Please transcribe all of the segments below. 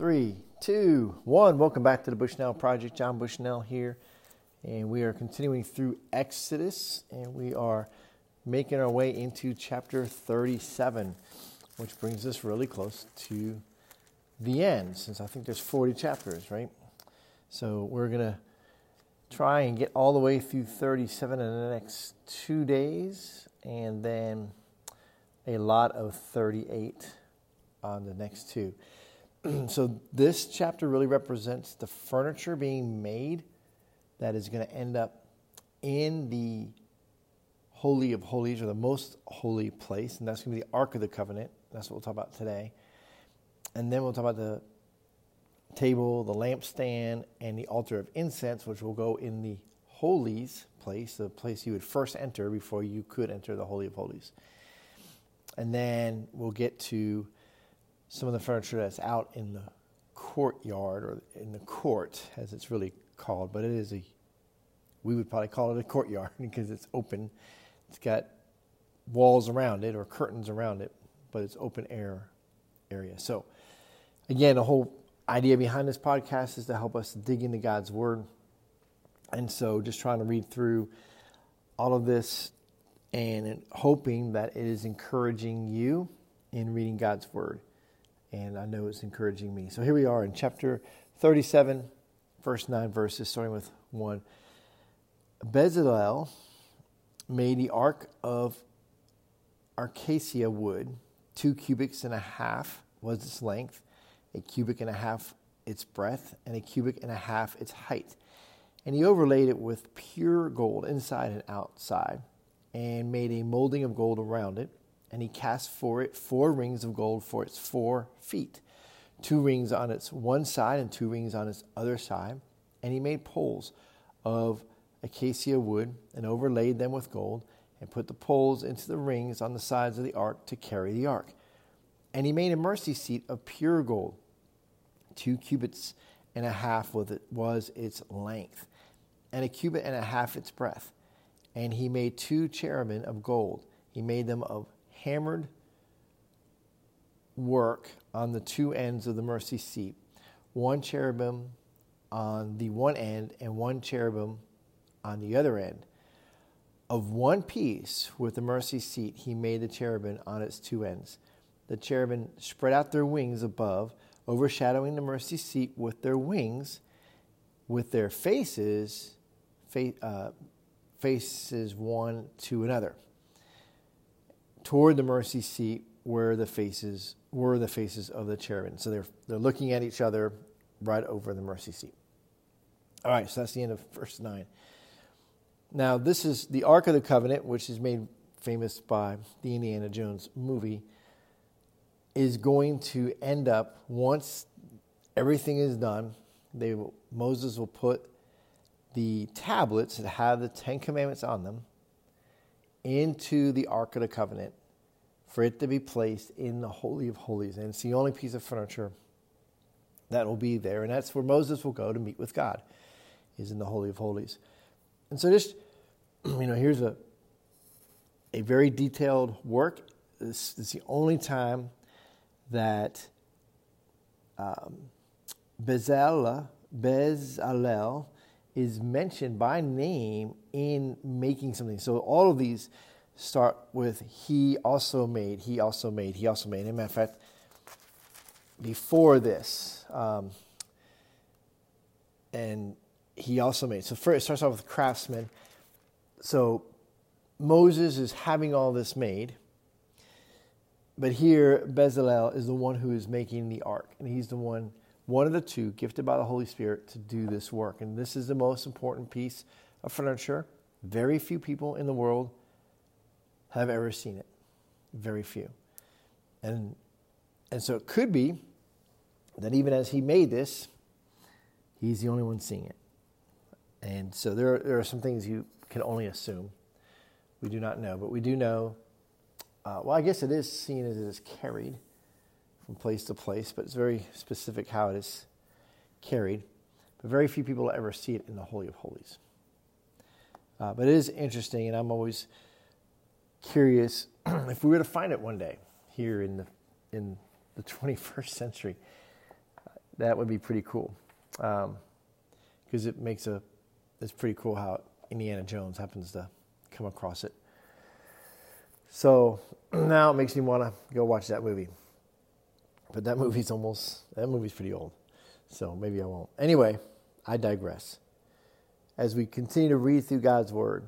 3, 2, 1. Welcome back to the Bushnell Project. John Bushnell here, and we are continuing through Exodus, and we are making our way into chapter 37, which brings us really close to the end, since I think there's 40 chapters, right? So we're going to try and get all the way through 37 in the next 2 days, and then a lot of 38 on the next two. So this chapter really represents the furniture being made that is going to end up in the Holy of Holies, or the most holy place, and that's going to be the Ark of the Covenant. That's what we'll talk about today. And then we'll talk about the table, the lampstand, and the altar of incense, which will go in the Holies place, the place you would first enter before you could enter the Holy of Holies. And then we'll get to some of the furniture that's out in the courtyard, or in the court, as it's really called, but it is we would probably call it a courtyard because it's open. It's got walls around it or curtains around it, but it's open air area. So again, the whole idea behind this podcast is to help us dig into God's Word. And so just trying to read through all of this and hoping that it is encouraging you in reading God's Word. And I know it's encouraging me. So here we are in chapter 37, first 9 verses, starting with 1. Bezalel made the ark of acacia wood. 2 cubits and a half was its length, 1.5 cubits its breadth, and 1.5 cubits its height. And he overlaid it with pure gold inside and outside, and made a molding of gold around it. And he cast for it 4 rings of gold for its 4 feet, 2 rings on its one side and 2 rings on its other side. And he made poles of acacia wood and overlaid them with gold, and put the poles into the rings on the sides of the ark to carry the ark. And he made a mercy seat of pure gold. 2.5 cubits was its length, and 1.5 cubits its breadth. And he made 2 cherubim of gold. He made them of hammered work on the 2 ends of the mercy seat, 1 cherubim on the one end and 1 cherubim on the other end. Of one piece with the mercy seat, he made the cherubim on its 2 ends. The cherubim spread out their wings above, overshadowing the mercy seat with their wings, with their faces one to another. Toward the mercy seat were the faces of the cherubim. So they're looking at each other right over the mercy seat. All right, so that's the end of verse 9. Now, this is the Ark of the Covenant, which is made famous by the Indiana Jones movie, is going to end up, once everything is done, Moses will put the tablets that have the 10 Commandments on them into the Ark of the Covenant for it to be placed in the Holy of Holies. And it's the only piece of furniture that will be there. And that's where Moses will go to meet with God, is in the Holy of Holies. And so just, here's a very detailed work. This is the only time that Bezalel is mentioned by name in making something. So all of these start with he also made. As a matter of fact, before this, and he also made. So first, it starts off with craftsmen. So Moses is having all this made, but here Bezalel is the one who is making the ark, and he's the one of the 2 gifted by the Holy Spirit to do this work. And this is the most important piece of furniture. Very few people in the world have ever seen it. Very few. And so it could be that even as he made this, he's the only one seeing it. And so there are some things you can only assume. We do not know, but we do know, I guess it is seen as it is carried from place to place, but it's very specific how it is carried. But very few people ever see it in the Holy of Holies. But it is interesting, and I'm always curious if we were to find it one day here in the 21st century. That would be pretty cool, because it makes a, it's pretty cool how Indiana Jones happens to come across it. So now it makes me want to go watch that movie. But that movie's pretty old, so maybe I won't. Anyway, I digress. As we continue to read through God's Word,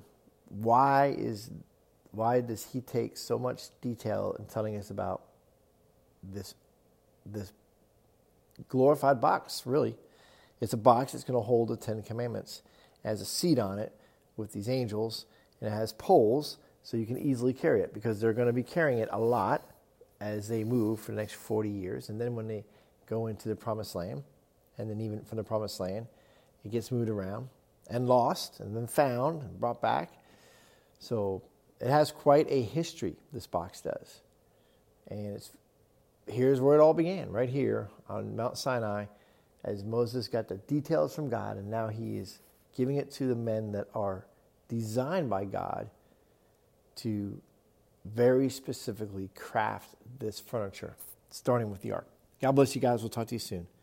why does He take so much detail in telling us about this glorified box? Really, it's a box that's going to hold the Ten Commandments. It has a seat on it with these angels, and it has poles so you can easily carry it, because they're going to be carrying it a lot as they move for the next 40 years. And then when they go into the Promised Land, and then even from the Promised Land, it gets moved around and lost and then found and brought back. So it has quite a history, this box does. And here's where it all began, right here on Mount Sinai, as Moses got the details from God, and now he is giving it to the men that are designed by God to very specifically craft this furniture, starting with the ark. God bless you guys. We'll talk to you soon.